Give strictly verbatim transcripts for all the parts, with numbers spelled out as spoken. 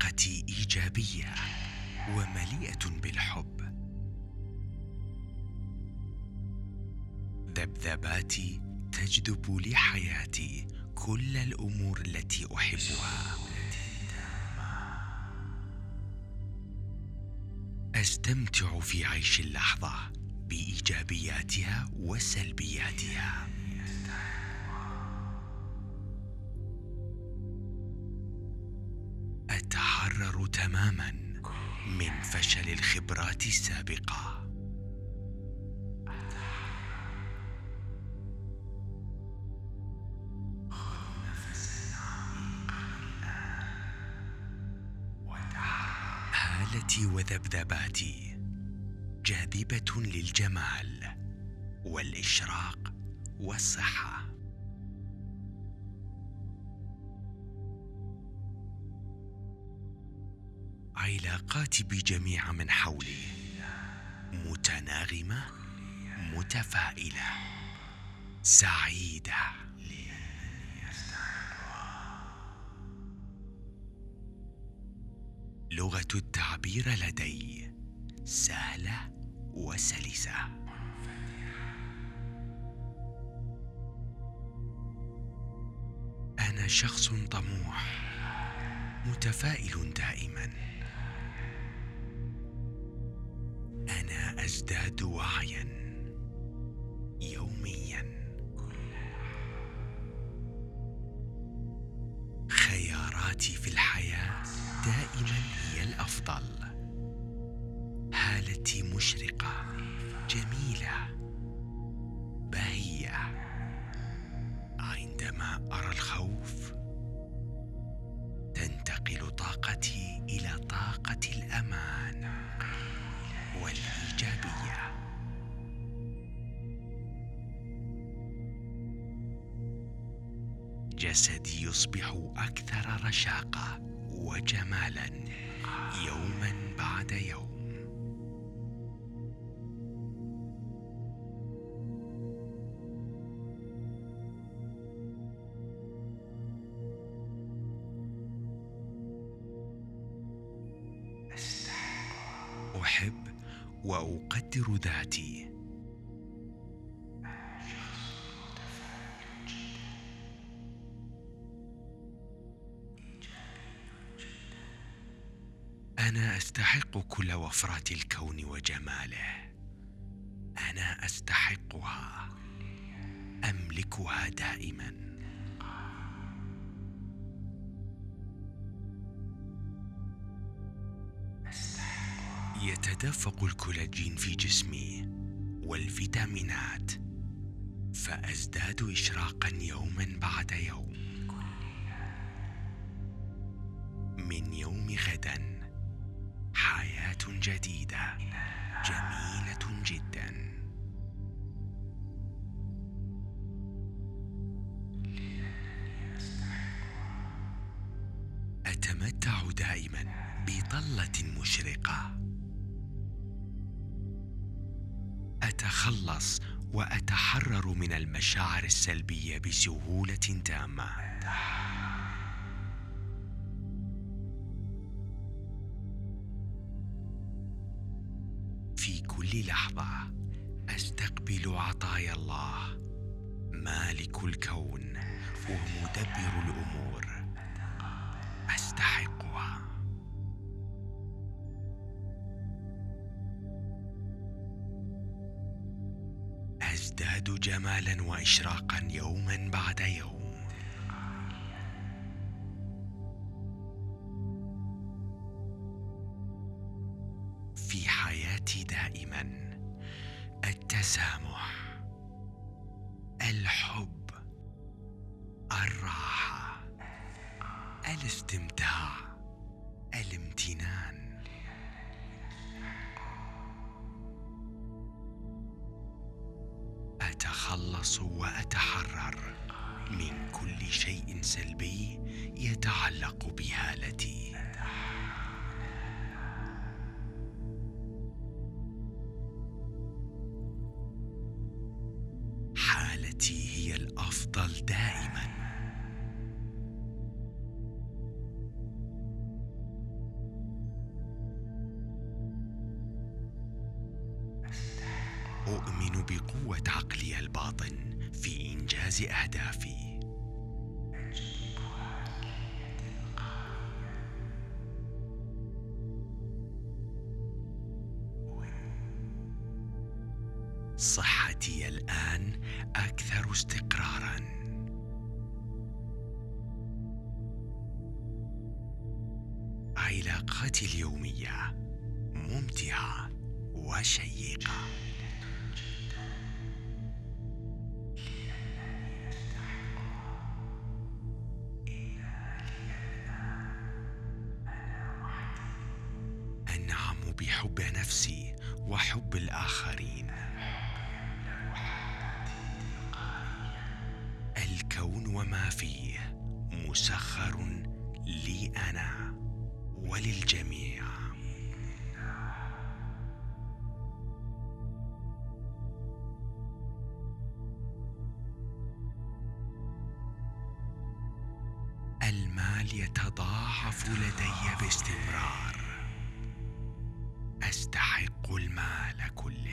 طاقتي إيجابية ومليئة بالحب. ذبذباتي تجذب لحياتي كل الأمور التي أحبها. أستمتع في عيش اللحظة بإيجابياتها وسلبياتها. أتحرر تماماً من فشل الخبرات السابقة. هالتي وذبذباتي جاذبة للجمال والإشراق والصحة. علاقاتي بجميع من حولي متناغمة متفائلة سعيدة. لغة التعبير لدي سهلة وسلسة. أنا شخص طموح متفائل دائماً. أنا أزداد وعياً يومياً. خياراتي في الحياة دائماً هي الأفضل. هالتي مشرقة جميلة بهية. عندما أرى الخوف تنتقل طاقتي إلى طاقة الأمان والإيجابية. جسدي يصبح أكثر رشاقة وجمالاً يوماً بعد يوم. أحب وأقدر ذاتي. أنا أستحق كل وفرات الكون وجماله. أنا أستحقها، أملكها دائماً. يتدفق الكولاجين في جسمي والفيتامينات فأزداد إشراقاً يوماً بعد يوم. من يوم غداً حياة جديدة جميلة جداً. أتمتع دائماً بطلة مشرقة. أتخلص وأتحرر من المشاعر السلبية بسهولة تامة. في كل لحظة أستقبل عطايا الله، مالك الكون ومدبر الأمور. أستحقها. أزداد جمالاً وإشراقاً يوماً بعد يوم. في حياتي دائماً التسامح، الحب، الراحة، الاستمتاع، الامتنان. أتخلص وأتحرر من كل شيء سلبي يتعلق بهالتي. حالتي هي الأفضل دائماً. بقوة عقلي الباطن في إنجاز أهدافي. صحتي الآن أكثر استقراراً. علاقاتي اليومية ممتعة وشيقة. أنعم بحب نفسي وحب الآخرين. الكون وما فيه مسخر لي أنا وللجميع. المال يتضاعف لدي باستمرار. أستحق المال كله.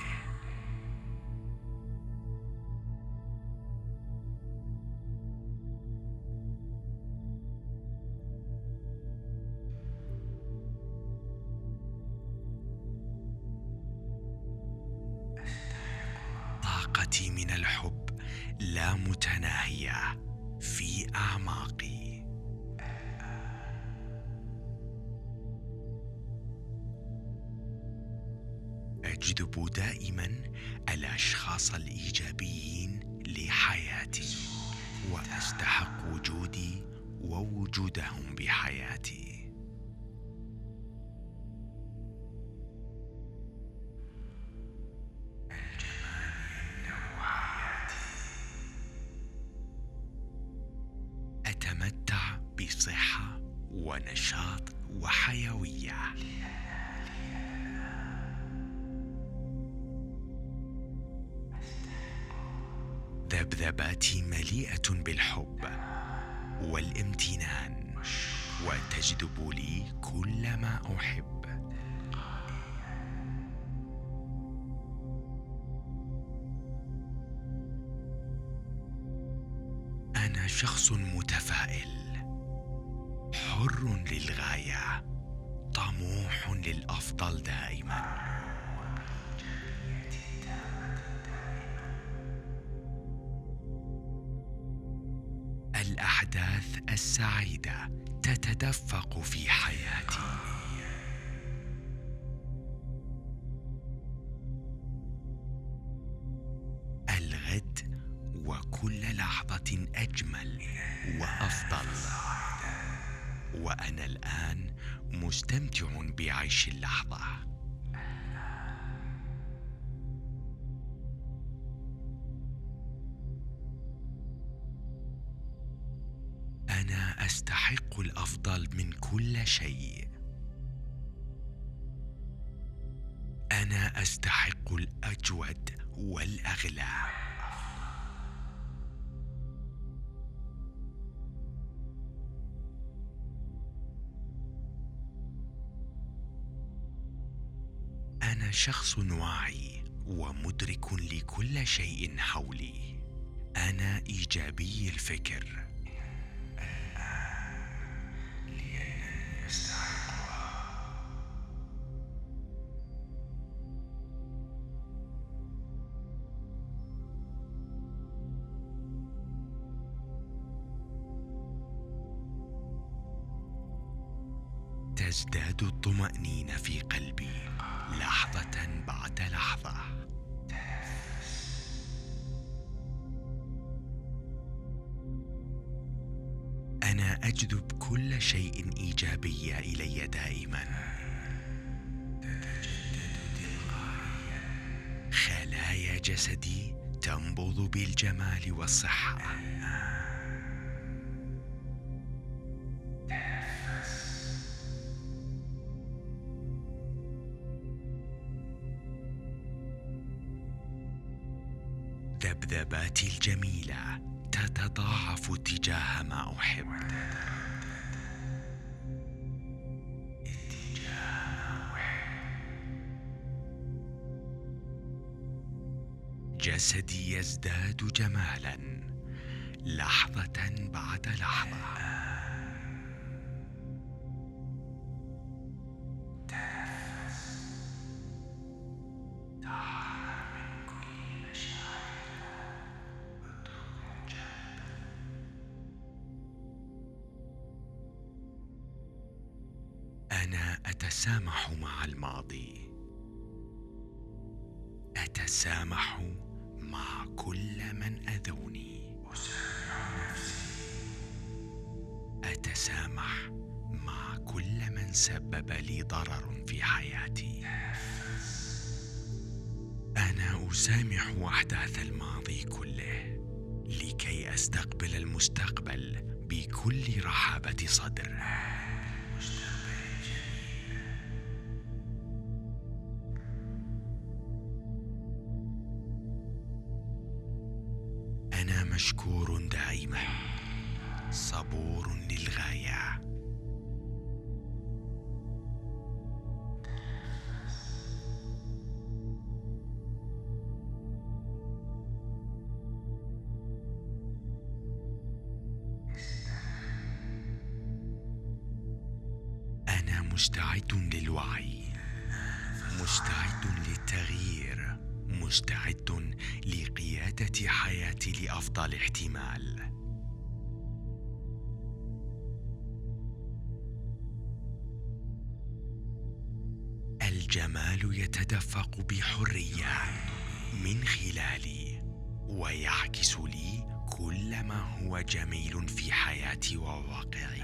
طاقتي من الحب لا متناهية في أعماقي. أجذب دائما الأشخاص الإيجابيين لحياتي، وأستحق وجودي ووجودهم بحياتي. أتمتع بصحة ونشاط وحيوية. ذبذباتي مليئة بالحب والامتنان، وتجذب لي كل ما أحب. أنا شخص متفائل، حر للغاية، طموح للأفضل دائما. الأحداث السعيدة تتدفق في حياتي. الغد وكل لحظة أجمل وأفضل، وأنا الآن مستمتع بعيش اللحظة. أنا أستحق الأفضل من كل شيء. أنا أستحق الأجود والأغلى. أنا شخص واعي ومدرك لكل شيء حولي. أنا إيجابي الفكر. تزداد الطمأنينة في قلبي لحظة بعد لحظة. أنا أجذب كل شيء إيجابي إلي دائما. خلايا جسدي تنبض بالجمال والصحة. ذبذباتي الجميلة تتضاعف تجاه ما أحب. جسدي يزداد جمالا لحظة بعد لحظة. أنا أتسامح مع الماضي، أتسامح مع كل من أذوني، أتسامح مع كل من سبب لي ضرر في حياتي. أنا أسامح أحداث الماضي كله لكي أستقبل المستقبل بكل رحابة صدر. أنا مشكور دائما، صبور للغاية. أنا مستعد للوعي، مستعد للتغيير، مستعد لقيادة حياتي لأفضل احتمال. الجمال يتدفق بحرية من خلالي ويعكس لي كل ما هو جميل في حياتي وواقعي.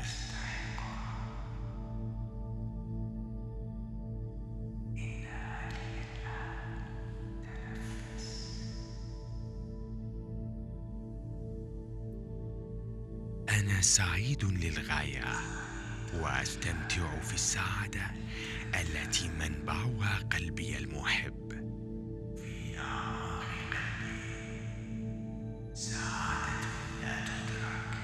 أنا سعيد للغاية وأستمتع في السعادة التي منبعها قلبي المحب. في أعماق قلبي سعادة لا تدرك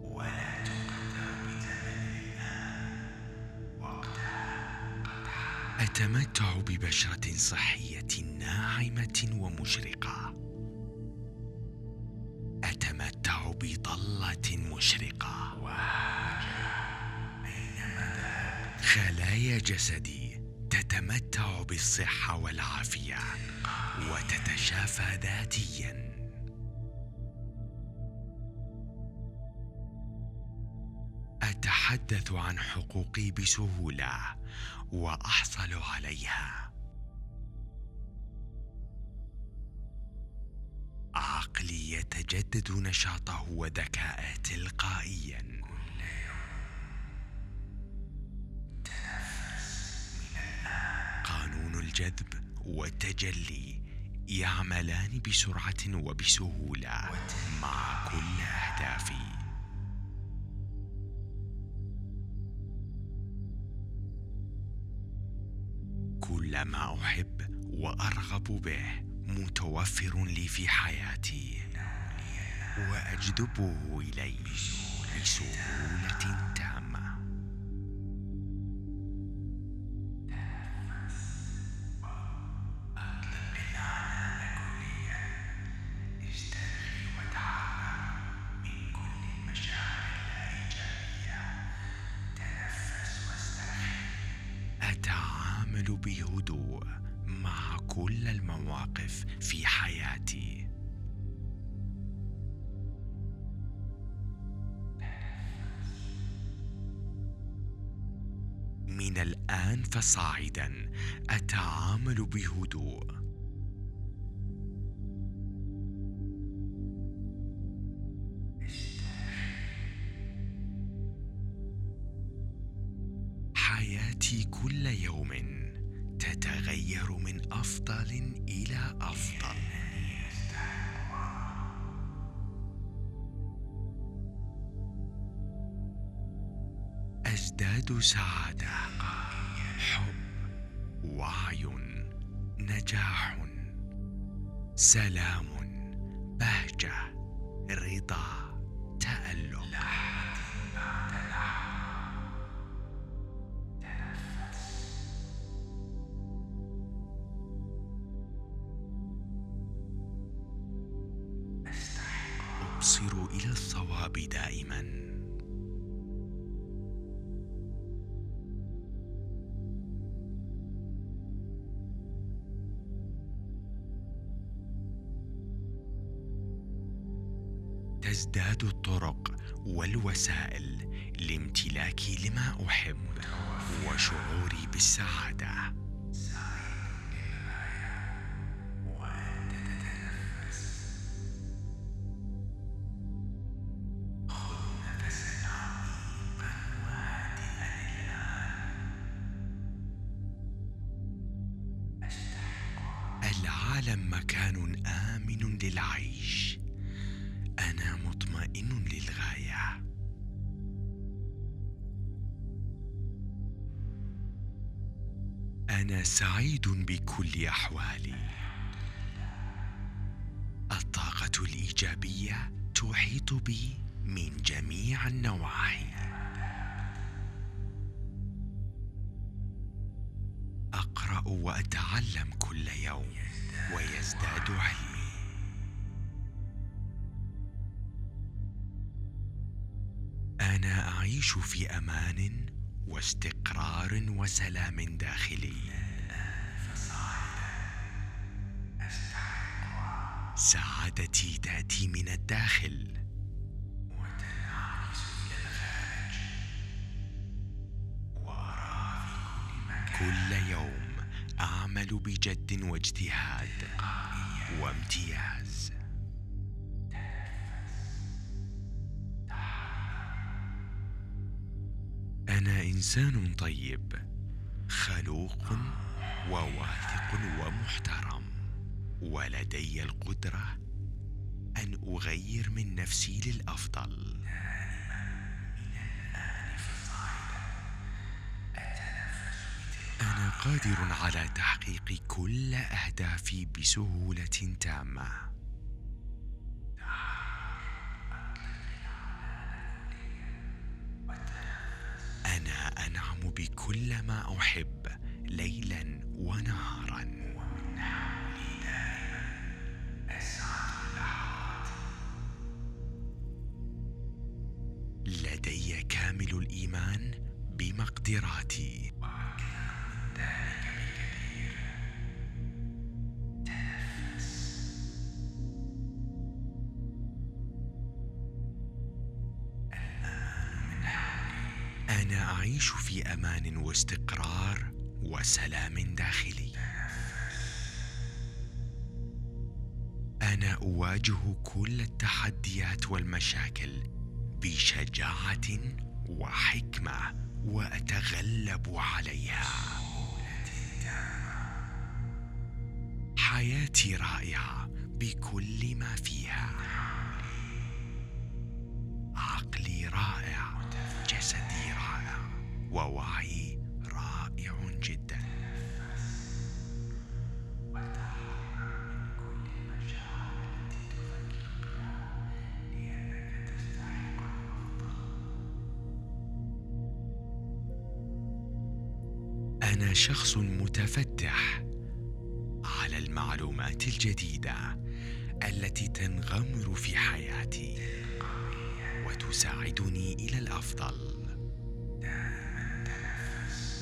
ولا تقدر بثمنها، وقتها قد حان. أتمتع ببشرة صحية ناعمة ومشرقة، أتمتع بطلة مشرقة. خلايا جسدي تتمتع بالصحة والعافية وتتشافى ذاتيا. أتحدث عن حقوقي بسهولة وأحصل عليها. عقلي يتجدد نشاطه وذكاءه تلقائيا. كل يوم تنفس من الآن. قانون الجذب والتجلي يعملان بسرعة وبسهولة مع كل أهدافي. كل ما أحب وأرغب به متوفر لي في حياتي وأجذبه إلي بسهولة تامة. أتعامل بهدوء مع كل المواقف في حياتي. من الآن فصاعدا أتعامل بهدوء. حياتي كل يوم تتغير من أفضل إلى أفضل. أزداد سعادة، حب، وعي، نجاح، سلام، بهجة، رضا، تألق. الصواب دائما. تزداد الطرق والوسائل لامتلاكي لما أحب وشعوري بالسعادة. العالم مكان آمن للعيش، أنا مطمئن للغاية. أنا سعيد بكل أحوالي. الطاقة الإيجابية تحيط بي من جميع النواحي. أقرأ وأتعلم كل يوم ويزداد علمي. أنا أعيش في أمان واستقرار وسلام داخلي. سعادتي تأتي من الداخل وتنعكس إلى الخارج. كل يوم أعمل بجد واجتهاد وامتياز. أنا إنسان طيب، خلوق وواثق ومحترم، ولدي القدرة أن أغير من نفسي للأفضل. أنا قادر على تحقيق كل أهدافي بسهولة تامة. أنا أنعم بكل ما أحب ليلا ونهارا. ومن حولي دائما أسعد اللحظات. لدي كامل الإيمان بمقدراتي. أنا أعيش في أمان واستقرار وسلام داخلي. أنا أواجه كل التحديات والمشاكل بشجاعة وحكمة وأتغلب عليها. حياتي رائعة بكل ما فيها. عقلي رائع، جسدي رائع، ووعي رائع جدا. أنا شخص متفتح على المعلومات الجديدة التي تنغمر في حياتي وتساعدني إلى الأفضل.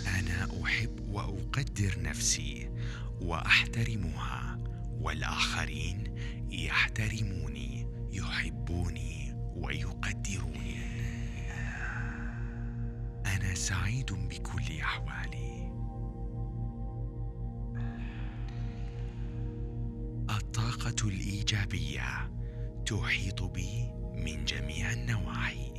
أنا أحب وأقدر نفسي وأحترمها، والآخرين يحترموني، يحبوني ويقدروني. أنا سعيد بكل أحوالي. الطاقة الإيجابية تحيط بي من جميع النواحي.